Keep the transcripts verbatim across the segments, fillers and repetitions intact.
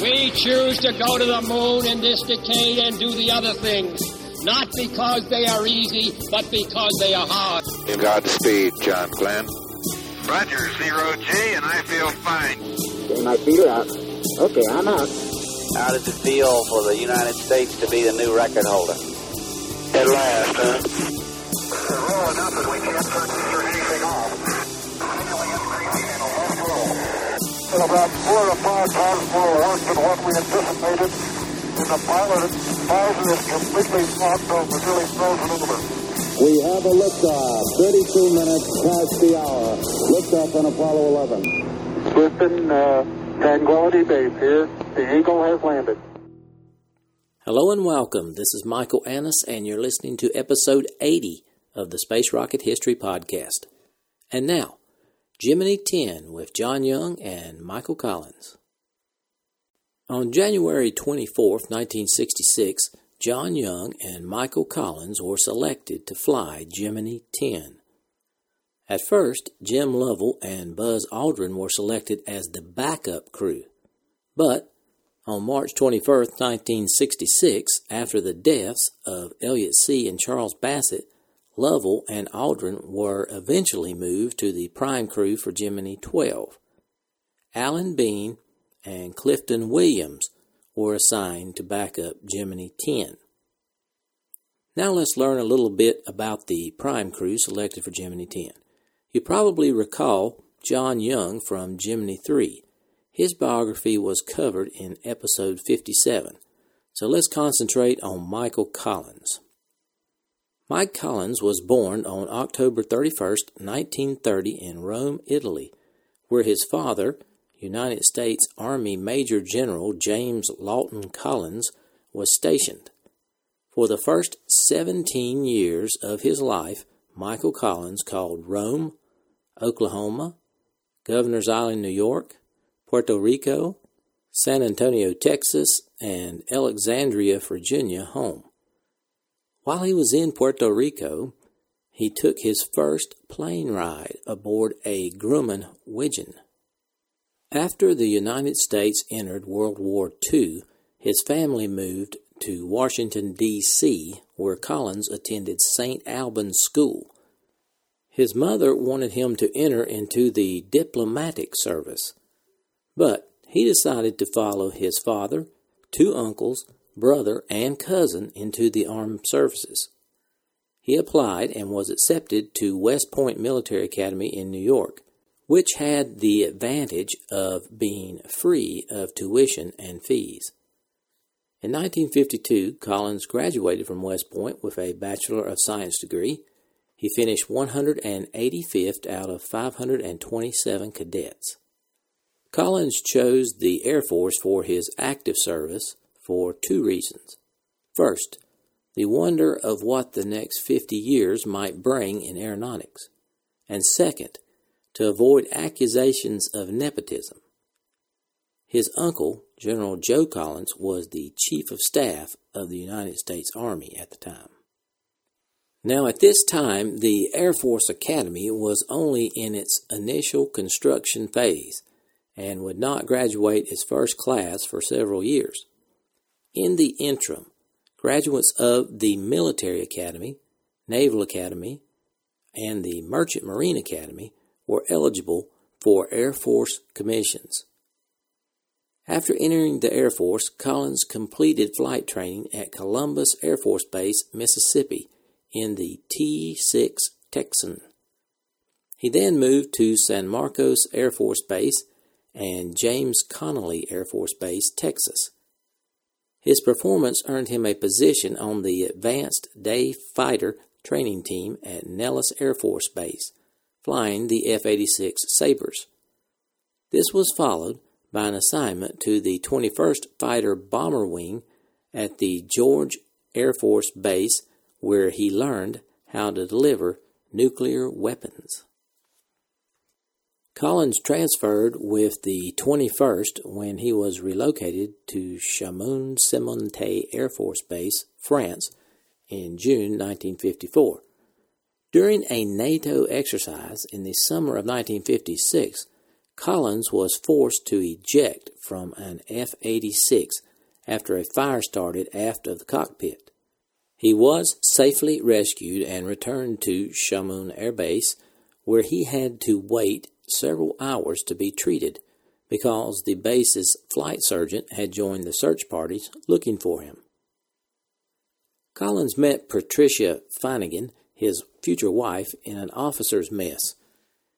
We choose to go to the moon in this decade and do the other things, not because they are easy, but because they are hard. In Godspeed, John Glenn. Roger, zero G, and I feel fine. Get my feet out. Okay, I'm out. How does it feel for the United States to be the new record holder? At last, huh? We're rolling up and we can't turn anything off. At about four or five times more work than what we anticipated, and the pilot visor is completely flopped over, really frozen over. We have a liftoff, thirty-two minutes past the hour. Liftoff on Apollo eleven. Clifton, uh, Tranquility Base here. The Eagle has landed. Hello and welcome. This is Michael Annis, and you're listening to episode eighty of the Space Rocket History Podcast. And now, Gemini ten with John Young and Michael Collins. On January twenty-fourth, nineteen sixty-six, John Young and Michael Collins were selected to fly Gemini ten. At first, Jim Lovell and Buzz Aldrin were selected as the backup crew, but on March twenty-first, nineteen sixty-six, after the deaths of Elliot See and Charles Bassett, Lovell and Aldrin were eventually moved to the prime crew for Gemini twelve. Alan Bean and Clifton Williams were assigned to back up Gemini ten. Now let's learn a little bit about the prime crew selected for Gemini ten. You probably recall John Young from Gemini three. His biography was covered in episode fifty-seven. So let's concentrate on Michael Collins. Mike Collins was born on October thirty-first, nineteen thirty in Rome, Italy, where his father, United States Army Major General James Lawton Collins, was stationed. For the first seventeen years of his life, Michael Collins called Rome, Oklahoma, Governor's Island, New York, Puerto Rico, San Antonio, Texas, and Alexandria, Virginia home. While he was in Puerto Rico, he took his first plane ride aboard a Grumman Widgeon. After the United States entered World War Two, his family moved to Washington, D C, where Collins attended Saint Albans School. His mother wanted him to enter into the diplomatic service, but he decided to follow his father, two uncles, brother, and cousin into the armed services. He applied and was accepted to West Point Military Academy in New York, which had the advantage of being free of tuition and fees. In nineteen fifty-two, Collins graduated from West Point with a Bachelor of Science degree. He finished one hundred eighty-fifth out of five hundred twenty-seven cadets. Collins chose the Air Force for his active service for two reasons. First, the wonder of what the next fifty years might bring in aeronautics. And second, to avoid accusations of nepotism. His uncle, General Joe Collins, was the Chief of Staff of the United States Army at the time. Now, at this time, the Air Force Academy was only in its initial construction phase and would not graduate its first class for several years. In the interim, graduates of the Military Academy, Naval Academy, and the Merchant Marine Academy were eligible for Air Force commissions. After entering the Air Force, Collins completed flight training at Columbus Air Force Base, Mississippi, in the T six Texan. He then moved to San Marcos Air Force Base and James Connolly Air Force Base, Texas. His performance earned him a position on the Advanced Day Fighter training team at Nellis Air Force Base, flying the F eighty-six Sabres. This was followed by an assignment to the twenty-first Fighter Bomber Wing at the George Air Force Base, where he learned how to deliver nuclear weapons. Collins transferred with the twenty-first when he was relocated to Chamoun Simontay Air Force Base, France, in June nineteen fifty-four. During a NATO exercise in the summer of nineteen fifty-six, Collins was forced to eject from an F eighty-six after a fire started aft of the cockpit. He was safely rescued and returned to Chamoun Air Base, where he had to wait several hours to be treated because the base's flight sergeant had joined the search parties looking for him. Collins met Patricia Finnegan, his future wife, in an officer's mess.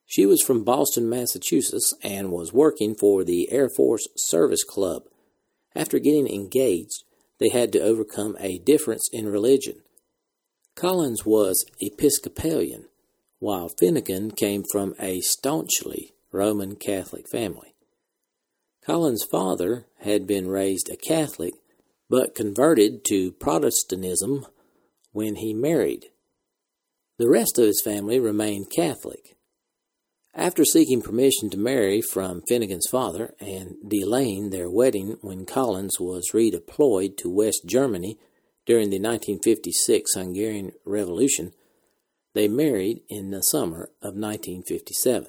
She was from Boston, Massachusetts, and was working for the Air Force Service Club. After getting engaged, they had to overcome a difference in religion. Collins was Episcopalian, while Finnegan came from a staunchly Roman Catholic family. Collins' father had been raised a Catholic, but converted to Protestantism when he married. The rest of his family remained Catholic. After seeking permission to marry from Finnegan's father and delaying their wedding when Collins was redeployed to West Germany during the nineteen fifty-six Hungarian Revolution, they married in the summer of nineteen fifty-seven.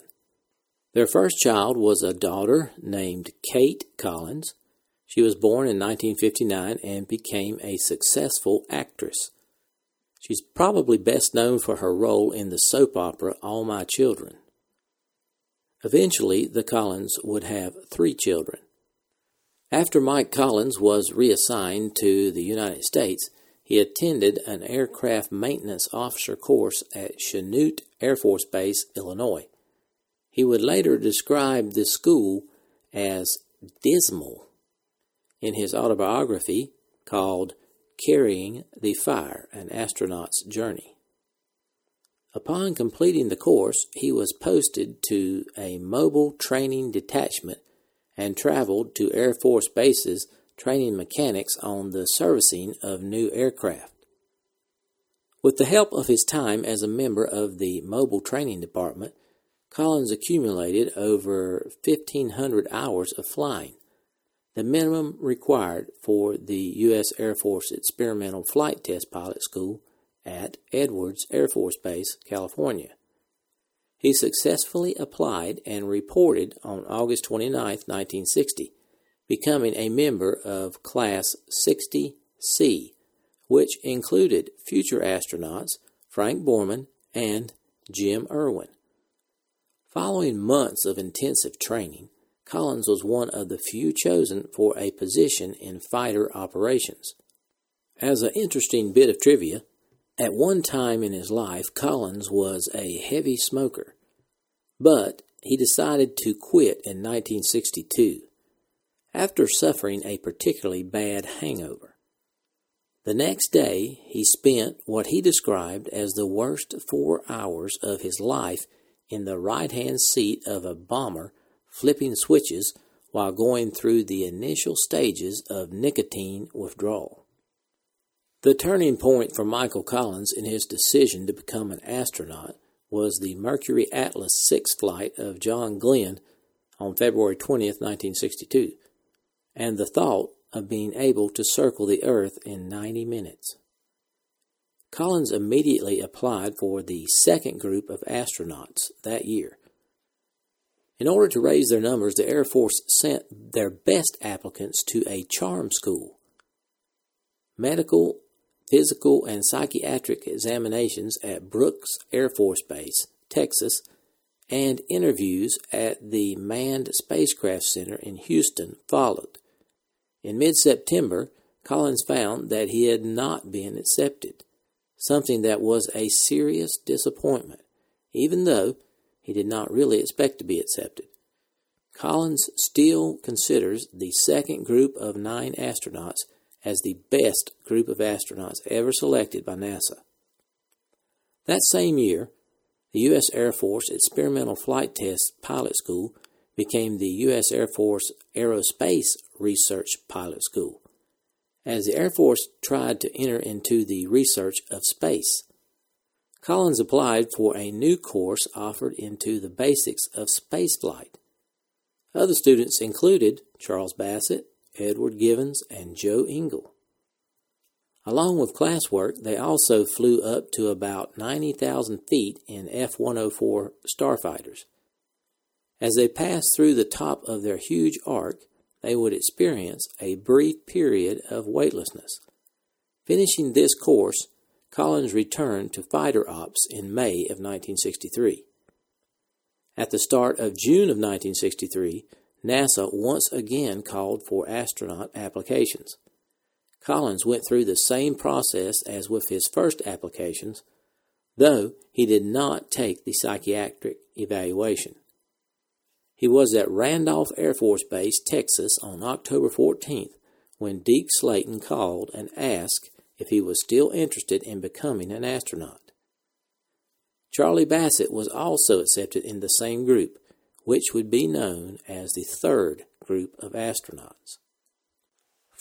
Their first child was a daughter named Kate Collins. She was born in nineteen fifty-nine and became a successful actress. She's probably best known for her role in the soap opera All My Children. Eventually, the Collins would have three children. After Mike Collins was reassigned to the United States, he attended an aircraft maintenance officer course at Chanute Air Force Base, Illinois. He would later describe the school as dismal in his autobiography called Carrying the Fire, An Astronaut's Journey. Upon completing the course, he was posted to a mobile training detachment and traveled to Air Force bases training mechanics on the servicing of new aircraft. With the help of his time as a member of the mobile training department, Collins accumulated over fifteen hundred hours of flying, the minimum required for the U S Air Force Experimental Flight Test Pilot School at Edwards Air Force Base, California. He successfully applied and reported on August twenty-ninth, nineteen sixty, becoming a member of Class sixty C, which included future astronauts Frank Borman and Jim Irwin. Following months of intensive training, Collins was one of the few chosen for a position in fighter operations. As an interesting bit of trivia, at one time in his life, Collins was a heavy smoker, but he decided to quit in nineteen sixty-two after suffering a particularly bad hangover. The next day, he spent what he described as the worst four hours of his life in the right-hand seat of a bomber, flipping switches while going through the initial stages of nicotine withdrawal. The turning point for Michael Collins in his decision to become an astronaut was the Mercury Atlas six flight of John Glenn on February twentieth, nineteen sixty-two, and the thought of being able to circle the Earth in ninety minutes. Collins immediately applied for the second group of astronauts that year. In order to raise their numbers, the Air Force sent their best applicants to a charm school. Medical, physical, and psychiatric examinations at Brooks Air Force Base, Texas, and interviews at the Manned Spacecraft Center in Houston followed. In mid-September, Collins found that he had not been accepted, something that was a serious disappointment, even though he did not really expect to be accepted. Collins still considers the second group of nine astronauts as the best group of astronauts ever selected by NASA. That same year, the U S Air Force Experimental Flight Test Pilot School became the U S Air Force Aerospace Research Pilot School, as the Air Force tried to enter into the research of space. Collins applied for a new course offered into the basics of spaceflight. Other students included Charles Bassett, Edward Givens, and Joe Engel. Along with classwork, they also flew up to about ninety thousand feet in F one oh four starfighters. As they passed through the top of their huge arc, they would experience a brief period of weightlessness. Finishing this course, Collins returned to fighter ops in May of nineteen sixty-three. At the start of June of nineteen sixty-three, NASA once again called for astronaut applications. Collins went through the same process as with his first applications, though he did not take the psychiatric evaluation. He was at Randolph Air Force Base, Texas on October fourteenth when Deke Slayton called and asked if he was still interested in becoming an astronaut. Charlie Bassett was also accepted in the same group, which would be known as the third group of astronauts.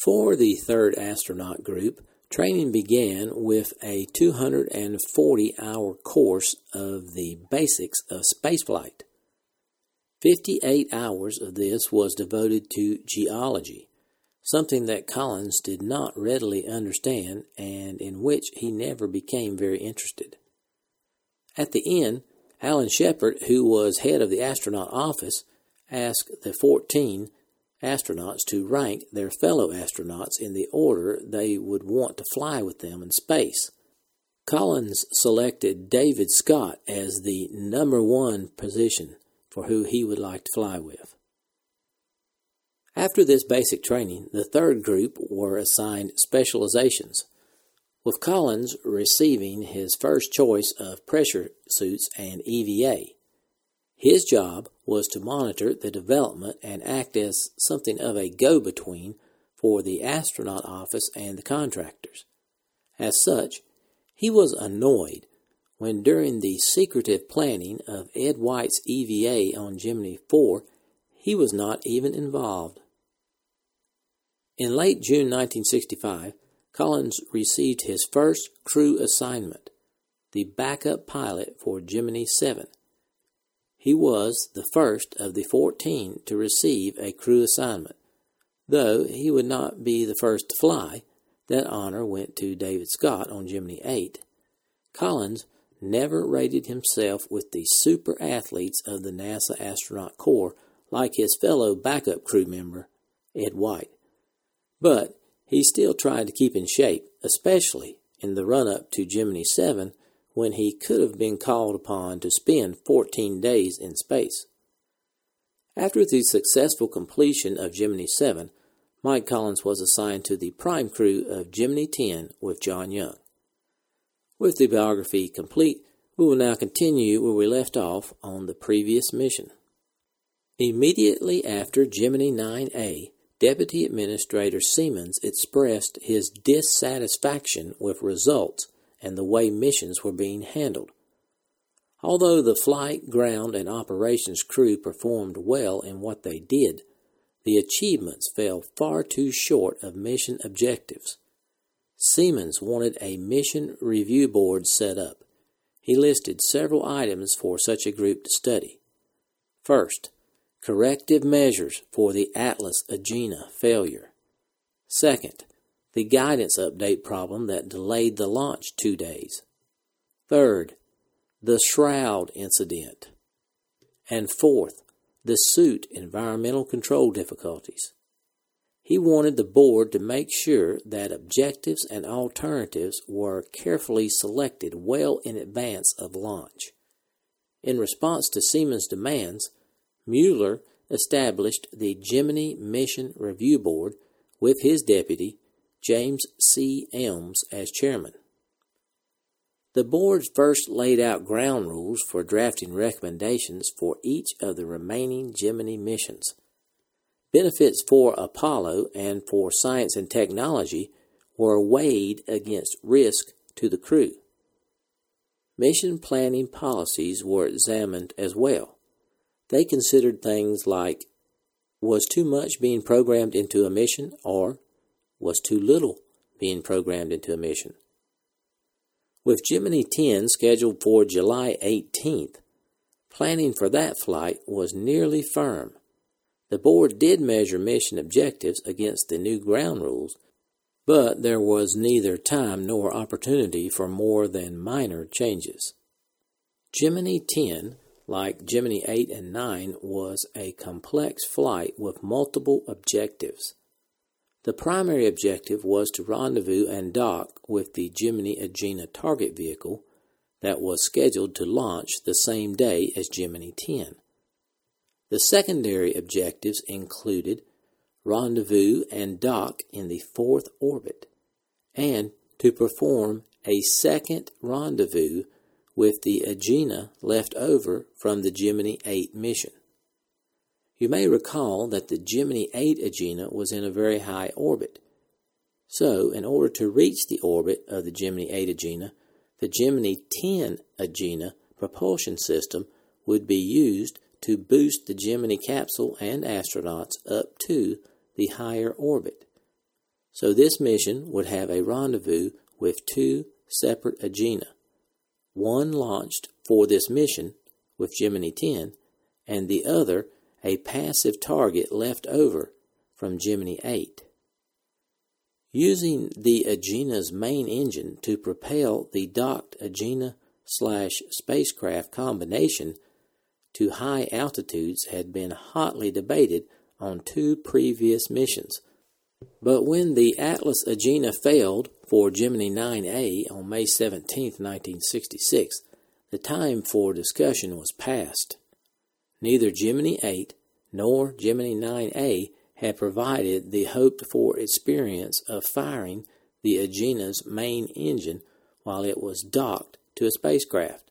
For the third astronaut group, training began with a two hundred forty hour course of the basics of spaceflight. fifty-eight hours of this was devoted to geology, something that Collins did not readily understand and in which he never became very interested. At the end, Alan Shepard, who was head of the astronaut office, asked the fourteen astronauts to rank their fellow astronauts in the order they would want to fly with them in space. Collins selected David Scott as the number one position for who he would like to fly with. After this basic training, the third group were assigned specializations, with Collins receiving his first choice of pressure suits and E V A. His job was to monitor the development and act as something of a go-between for the astronaut office and the contractors. As such, he was annoyed when during the secretive planning of Ed White's E V A on Gemini four, he was not even involved. In late June nineteen sixty-five, Collins received his first crew assignment, the backup pilot for Gemini seven. He was the first of the fourteen to receive a crew assignment. Though he would not be the first to fly, that honor went to David Scott on Gemini eight. Collins never rated himself with the super athletes of the NASA astronaut corps like his fellow backup crew member, Ed White. But he still tried to keep in shape, especially in the run-up to Gemini seven, when he could have been called upon to spend fourteen days in space. After the successful completion of Gemini seven, Mike Collins was assigned to the prime crew of Gemini ten with John Young. With the biography complete, we will now continue where we left off on the previous mission. Immediately after Gemini nine A, Deputy Administrator Seamans expressed his dissatisfaction with results and the way missions were being handled. Although the flight, ground, and operations crew performed well in what they did, the achievements fell far too short of mission objectives. Seamans wanted a mission review board set up. He listed several items for such a group to study. First, corrective measures for the Atlas Agena failure. Second, the guidance update problem that delayed the launch two days. Third, the shroud incident. And fourth, the suit environmental control difficulties. He wanted the board to make sure that objectives and alternatives were carefully selected well in advance of launch. In response to Seamans' demands, Mueller established the Gemini Mission Review Board with his deputy, James C. Elms, as chairman. The board first laid out ground rules for drafting recommendations for each of the remaining Gemini missions. Benefits for Apollo and for science and technology were weighed against risk to the crew. Mission planning policies were examined as well. They considered things like, was too much being programmed into a mission, or was too little being programmed into a mission? With Gemini ten scheduled for July eighteenth, planning for that flight was nearly firm. The board did measure mission objectives against the new ground rules, but there was neither time nor opportunity for more than minor changes. Gemini ten like Gemini eight and nine, was a complex flight with multiple objectives. The primary objective was to rendezvous and dock with the Gemini Agena target vehicle that was scheduled to launch the same day as Gemini ten. The secondary objectives included rendezvous and dock in the fourth orbit, and to perform a second rendezvous with the Agena left over from the Gemini eight mission. You may recall that the Gemini eight Agena was in a very high orbit. So, in order to reach the orbit of the Gemini eight Agena, the Gemini ten Agena propulsion system would be used to boost the Gemini capsule and astronauts up to the higher orbit. So this mission would have a rendezvous with two separate Agena, one launched for this mission with Gemini ten, and the other a passive target left over from Gemini eight. Using the Agena's main engine to propel the docked Agena slash spacecraft combination to high altitudes had been hotly debated on two previous missions. But when the Atlas Agena failed for Gemini nine A on May seventeenth, nineteen sixty-six, the time for discussion was past. Neither Gemini eight nor Gemini nine A had provided the hoped-for experience of firing the Agena's main engine while it was docked to a spacecraft.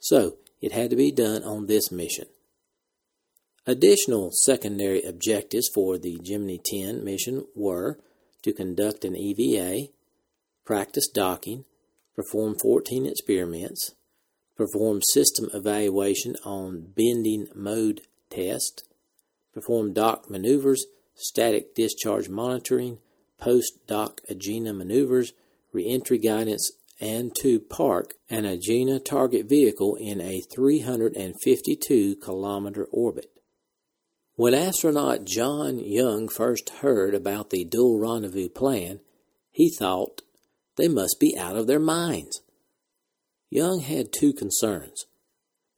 So, it had to be done on this mission. Additional secondary objectives for the Gemini ten mission were to conduct an E V A, practice docking, perform fourteen experiments, perform system evaluation on bending mode test, perform dock maneuvers, static discharge monitoring, post-dock Agena maneuvers, re-entry guidance, and to park an Agena target vehicle in a three hundred fifty-two kilometer orbit. When astronaut John Young first heard about the dual rendezvous plan, he thought, they must be out of their minds. Young had two concerns.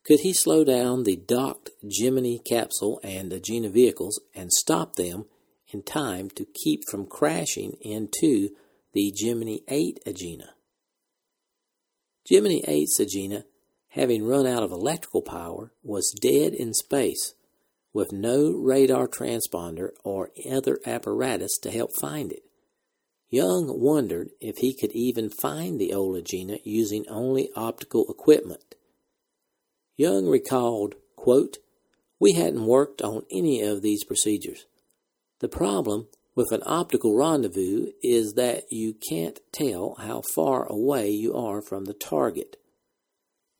Could he slow down the docked Gemini capsule and Agena vehicles and stop them in time to keep from crashing into the Gemini eight Agena? Gemini eight's Agena, having run out of electrical power, was dead in space with no radar transponder or other apparatus to help find it. Young wondered if he could even find the old Agena using only optical equipment. Young recalled, quote, "We hadn't worked on any of these procedures. The problem with an optical rendezvous is that you can't tell how far away you are from the target.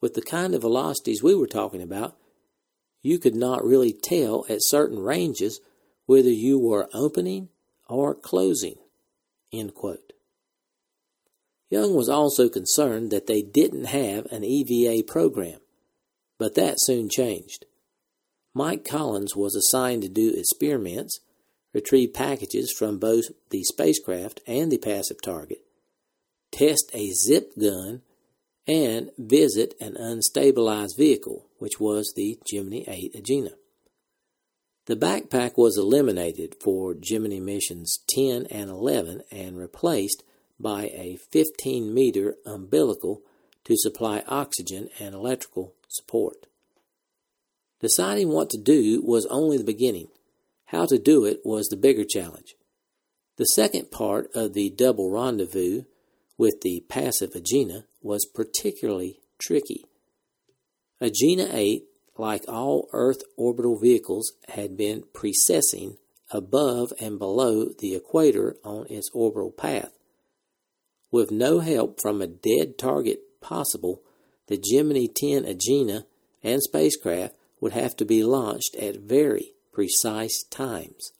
With the kind of velocities we were talking about, you could not really tell at certain ranges whether you were opening or closing." End quote. Young was also concerned that they didn't have an E V A program, but that soon changed. Mike Collins was assigned to do experiments, retrieve packages from both the spacecraft and the passive target, test a zip gun, and visit an unstabilized vehicle, which was the Gemini eight Agena. The backpack was eliminated for Gemini missions ten and eleven and replaced by a fifteen meter umbilical to supply oxygen and electrical support. Deciding what to do was only the beginning. How to do it was the bigger challenge. The second part of the double rendezvous with the passive Agena was particularly tricky. Agena eight, like all Earth orbital vehicles, had been precessing above and below the equator on its orbital path. With no help from a dead target possible, the Gemini ten Agena and spacecraft would have to be launched at very precise times.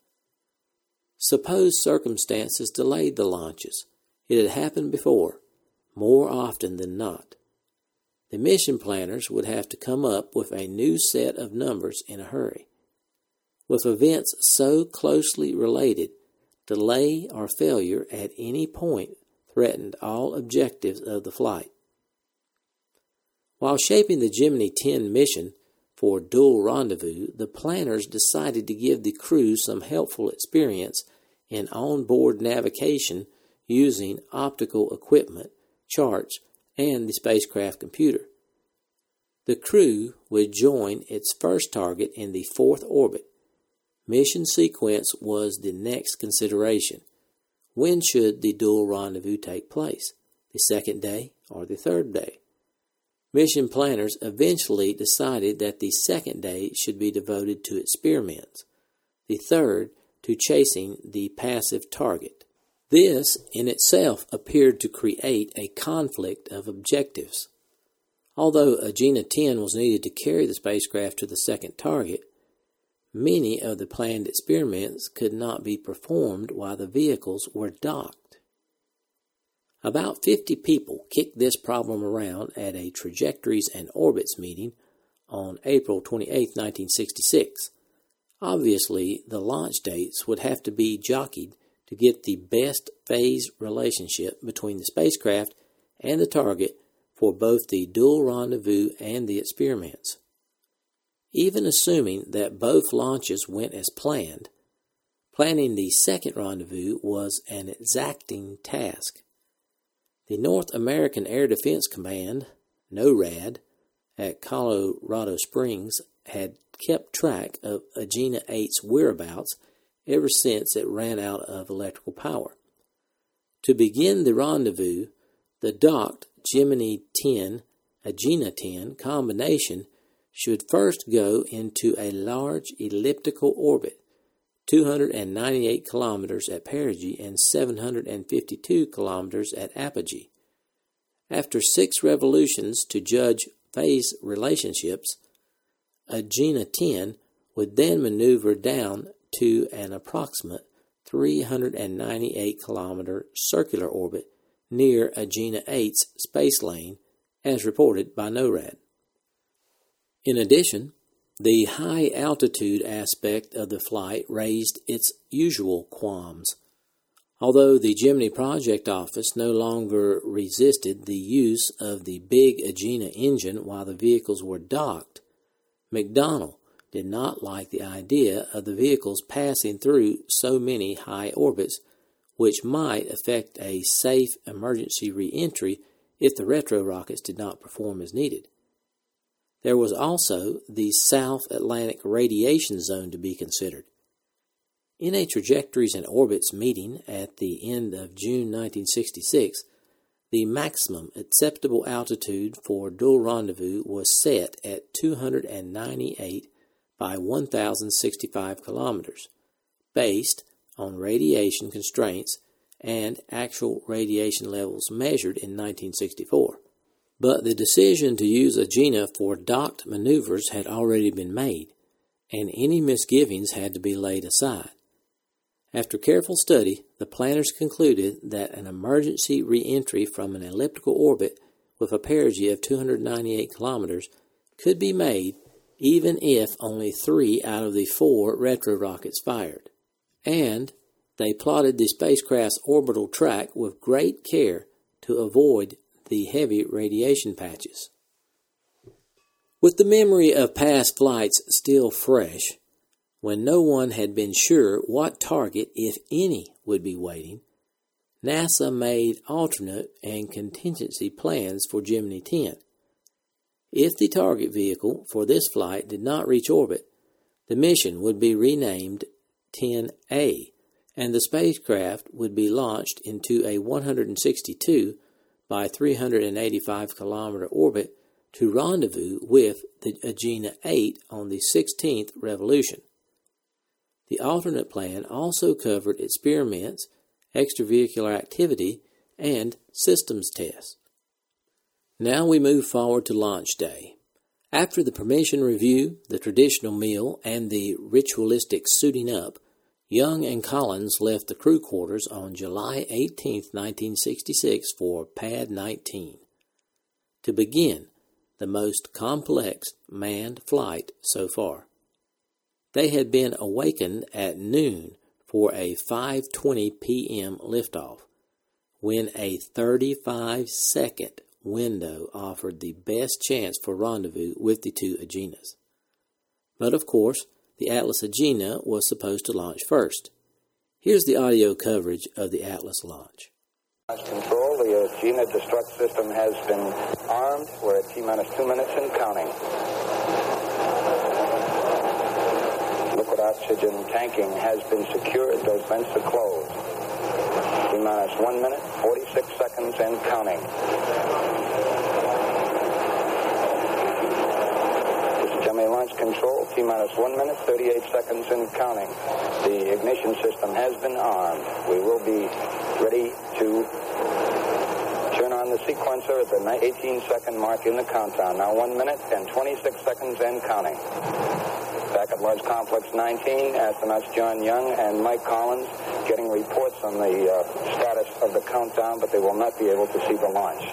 Suppose circumstances delayed the launches. It had happened before, more often than not. The mission planners would have to come up with a new set of numbers in a hurry. With events so closely related, delay or failure at any point threatened all objectives of the flight. While shaping the Gemini ten mission, for dual rendezvous, the planners decided to give the crew some helpful experience in onboard navigation using optical equipment, charts, and the spacecraft computer. The crew would join its first target in the fourth orbit. Mission sequence was the next consideration. When should the dual rendezvous take place? The second day or the third day? Mission planners eventually decided that the second day should be devoted to experiments, the third to chasing the passive target. This in itself appeared to create a conflict of objectives. Although Agena ten was needed to carry the spacecraft to the second target, many of the planned experiments could not be performed while the vehicles were docked. About fifty people kicked this problem around at a Trajectories and Orbits meeting on April twenty-eighth, nineteen sixty-six. Obviously, the launch dates would have to be jockeyed to get the best phase relationship between the spacecraft and the target for both the dual rendezvous and the experiments. Even assuming that both launches went as planned, planning the second rendezvous was an exacting task. The North American Air Defense Command, NORAD, at Colorado Springs had kept track of Agena eight's whereabouts ever since it ran out of electrical power. To begin the rendezvous, the docked Gemini ten, Agena ten combination should first go into a large elliptical orbit, two hundred ninety-eight kilometers at perigee and seven hundred fifty-two kilometers at apogee. After six revolutions to judge phase relationships, Agena ten would then maneuver down to an approximate three hundred ninety-eight kilometer circular orbit near Agena eight's space lane, as reported by NORAD. In addition, the high-altitude aspect of the flight raised its usual qualms. Although the Gemini Project Office no longer resisted the use of the big Agena engine while the vehicles were docked, McDonnell did not like the idea of the vehicles passing through so many high orbits, which might affect a safe emergency re-entry if the retro rockets did not perform as needed. There was also the South Atlantic Radiation Zone to be considered. In a Trajectories and Orbits meeting at the end of June nineteen sixty-six, the maximum acceptable altitude for dual rendezvous was set at two hundred ninety-eight by one thousand sixty-five kilometers, based on radiation constraints and actual radiation levels measured in nineteen sixty-four. But the decision to use Agena for docked maneuvers had already been made, and any misgivings had to be laid aside. After careful study, the planners concluded that an emergency re-entry from an elliptical orbit with a perigee of two hundred ninety-eight kilometers could be made even if only three out of the four retro rockets fired. And they plotted the spacecraft's orbital track with great care to avoid the heavy radiation patches. With the memory of past flights still fresh, when no one had been sure what target, if any, would be waiting, NASA made alternate and contingency plans for Gemini ten. If the target vehicle for this flight did not reach orbit, the mission would be renamed ten A, and the spacecraft would be launched into a one hundred sixty-two by three hundred eighty-five kilometer orbit to rendezvous with the Agena eight on the sixteenth revolution. The alternate plan also covered experiments, extravehicular activity, and systems tests. Now we move forward to launch day. After the permission review, the traditional meal, and the ritualistic suiting up, Young and Collins left the crew quarters on July eighteenth, nineteen sixty-six for Pad nineteen. To begin, the most complex manned flight so far. They had been awakened at noon for a five twenty p.m. liftoff, when a thirty-five second window offered the best chance for rendezvous with the two Agenas. But, of course, the Atlas Agena was supposed to launch first. Here's the audio coverage of the Atlas launch. Control, the Agena destruct system has been armed. We're at T-minus two minutes and counting. Liquid oxygen tanking has been secured. Those vents are closed. T-minus one minute, forty-six seconds and counting. This is Gemini launch control. T-minus one minute, thirty-eight seconds and counting. The ignition system has been armed. We will be ready to turn on the sequencer at the eighteen second mark in the countdown. Now one minute and twenty-six seconds and counting. Back at Large Complex nineteen, astronauts John Young and Mike Collins getting reports on the uh, status of the countdown, but they will not be able to see the launch.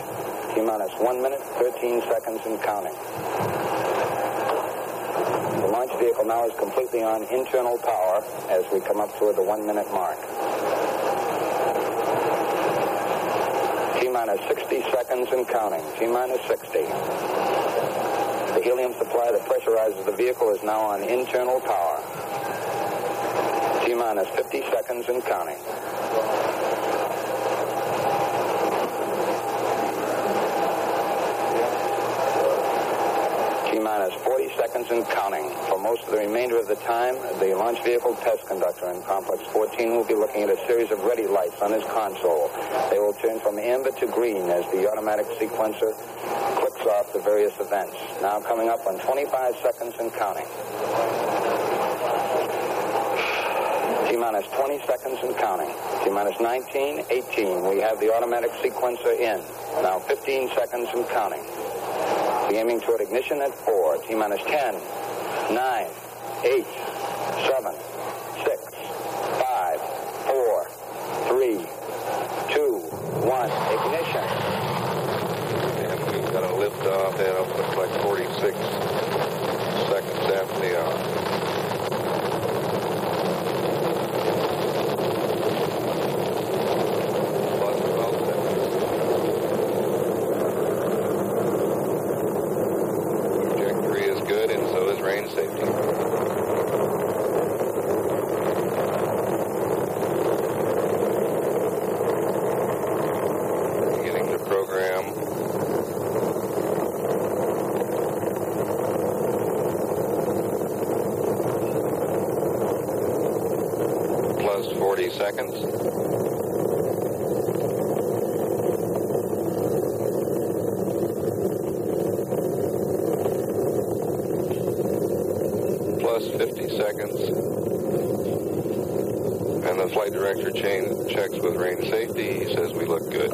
T-minus one minute, thirteen seconds and counting. The launch vehicle now is completely on internal power as we come up toward the one minute mark. T-minus sixty seconds and counting. T-minus sixty. The helium supply that pressurizes the vehicle is now on internal power. T-minus fifty seconds and counting. T-minus forty seconds and counting. For most of the remainder of the time, the launch vehicle test conductor in Complex fourteen will be looking at a series of ready lights on his console. They will turn from amber to green as the automatic sequencer clicks off the various events. Now coming up on twenty-five seconds and counting. T-minus twenty seconds and counting. T-minus nineteen, eighteen. We have the automatic sequencer in. Now fifteen seconds and counting. We're aiming toward ignition at four. T-minus ten, nine, eight, seven, six, five, four, three, two, one. Ignition. And we've got a lift off that looks like forty-six seconds after the seconds. Plus fifty seconds. And the flight director chain checks with range safety. He says we look good.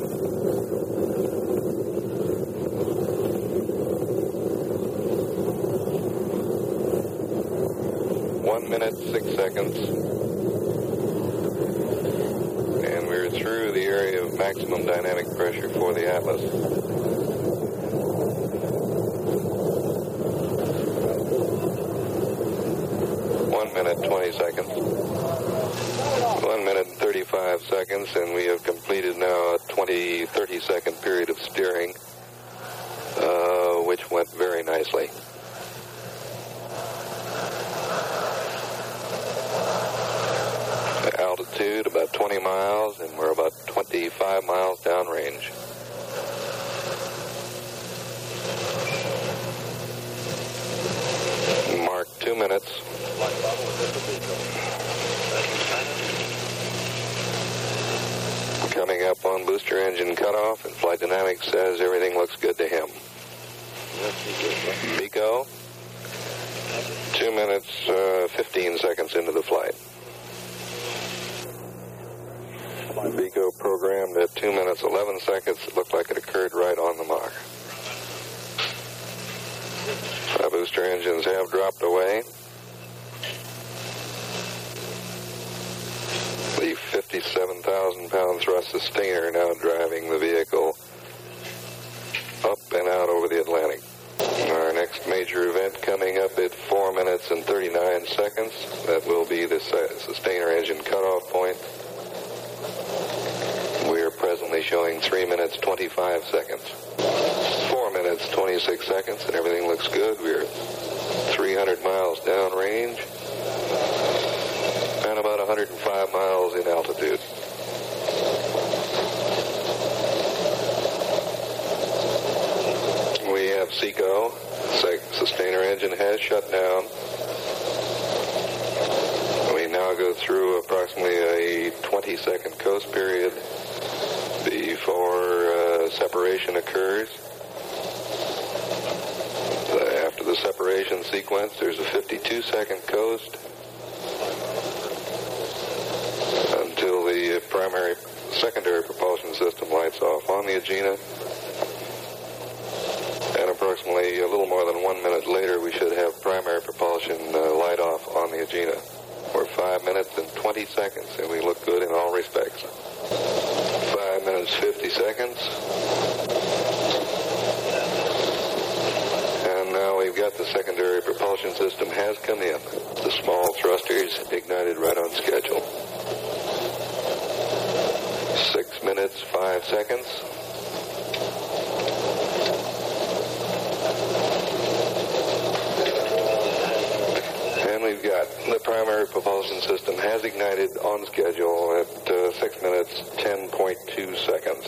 One minute, six seconds. Through the area of maximum dynamic pressure for the Atlas. One minute, twenty seconds. One minute, thirty-five seconds, and we have completed now a twenty, thirty second period of steering, uh, which went very nicely. Altitude about twenty miles, and we're about twenty-five miles downrange. Mark two minutes. Coming up on booster engine cutoff, and flight dynamics says everything looks good to him. Pico, two minutes, uh, fifteen seconds into the flight. Vigo programmed at two minutes, eleven seconds. It looked like it occurred right on the mark. Our booster engines have dropped away. The fifty-seven thousand pound thrust sustainer now driving the vehicle up and out over the Atlantic. Our next major event coming up at four minutes and thirty-nine seconds. That will be the sustainer engine cutoff point. Presently showing three minutes, twenty-five seconds. Four minutes. minutes, twenty-six seconds, and everything looks good. We are three hundred miles downrange and about one hundred five miles in altitude. We have SECO, sustainer engine has shut down. We now go through approximately a twenty-second coast period before uh, separation occurs. The, after the separation sequence, there's a fifty-two second coast until the primary secondary propulsion system lights off on the Agena. And approximately a little more than one minute later, we should have primary propulsion uh, light off on the Agena. We're five minutes and twenty seconds, and we look good in all respects. Five minutes, fifty seconds. And now we've got the secondary propulsion system has come in. The small thrusters ignited right on schedule. Six minutes, five seconds. We've got the primary propulsion system has ignited on schedule at uh, six minutes, ten point two seconds.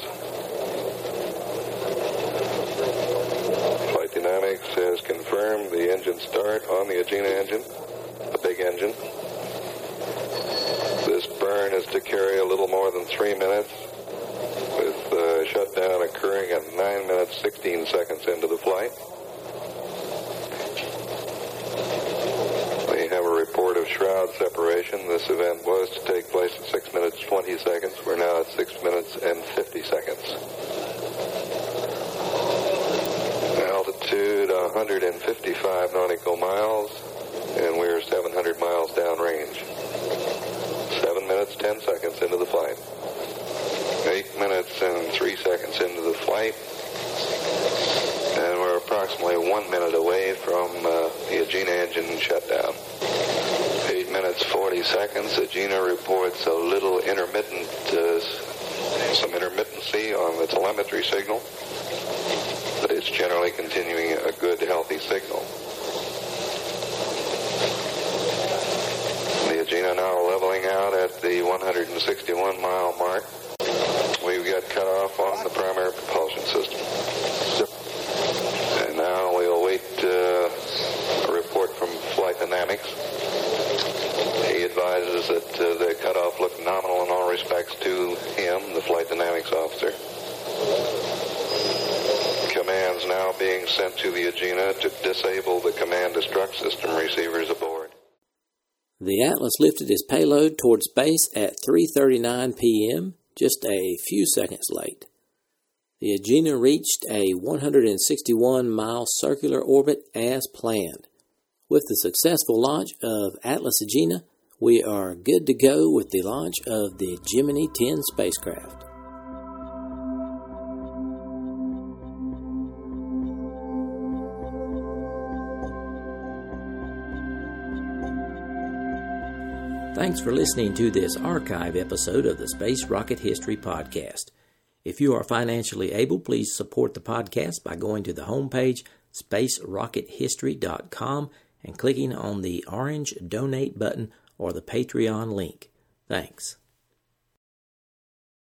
Flight Dynamics has confirmed the engine start on the Agena engine, the big engine. This burn is to carry a little more than three minutes, with the uh, shutdown occurring at nine minutes, sixteen seconds into the flight. Have a report of shroud separation. This event was to take place at six minutes, twenty seconds. We're now at six minutes and fifty seconds. Altitude one hundred fifty-five nautical miles, and we're seven hundred miles downrange. seven minutes, ten seconds into the flight. eight minutes and three seconds into the flight. And we're approximately one minute away from uh, the Agena engine shutdown. eight minutes, forty seconds. Agena reports a little intermittent, uh, some intermittency on the telemetry signal, but it's generally continuing a good, healthy signal. The Agena now leveling out at the one hundred sixty-one mile mark. We've got cut off on the primary propulsion system. And now we'll await uh, a report from Flight Dynamics. He advises that uh, the cutoff looked nominal in all respects to him, the Flight Dynamics officer. Commands now being sent to the Agena to disable the command destruct system receivers aboard. The Atlas lifted his payload towards base at three thirty-nine p.m., just a few seconds late. The Agena reached a one hundred sixty-one mile circular orbit as planned. With the successful launch of Atlas Agena, we are good to go with the launch of the Gemini ten spacecraft. Thanks for listening to this archive episode of the Space Rocket History Podcast. If you are financially able, please support the podcast by going to the homepage, space rocket history dot com, and clicking on the orange Donate button or the Patreon link. Thanks.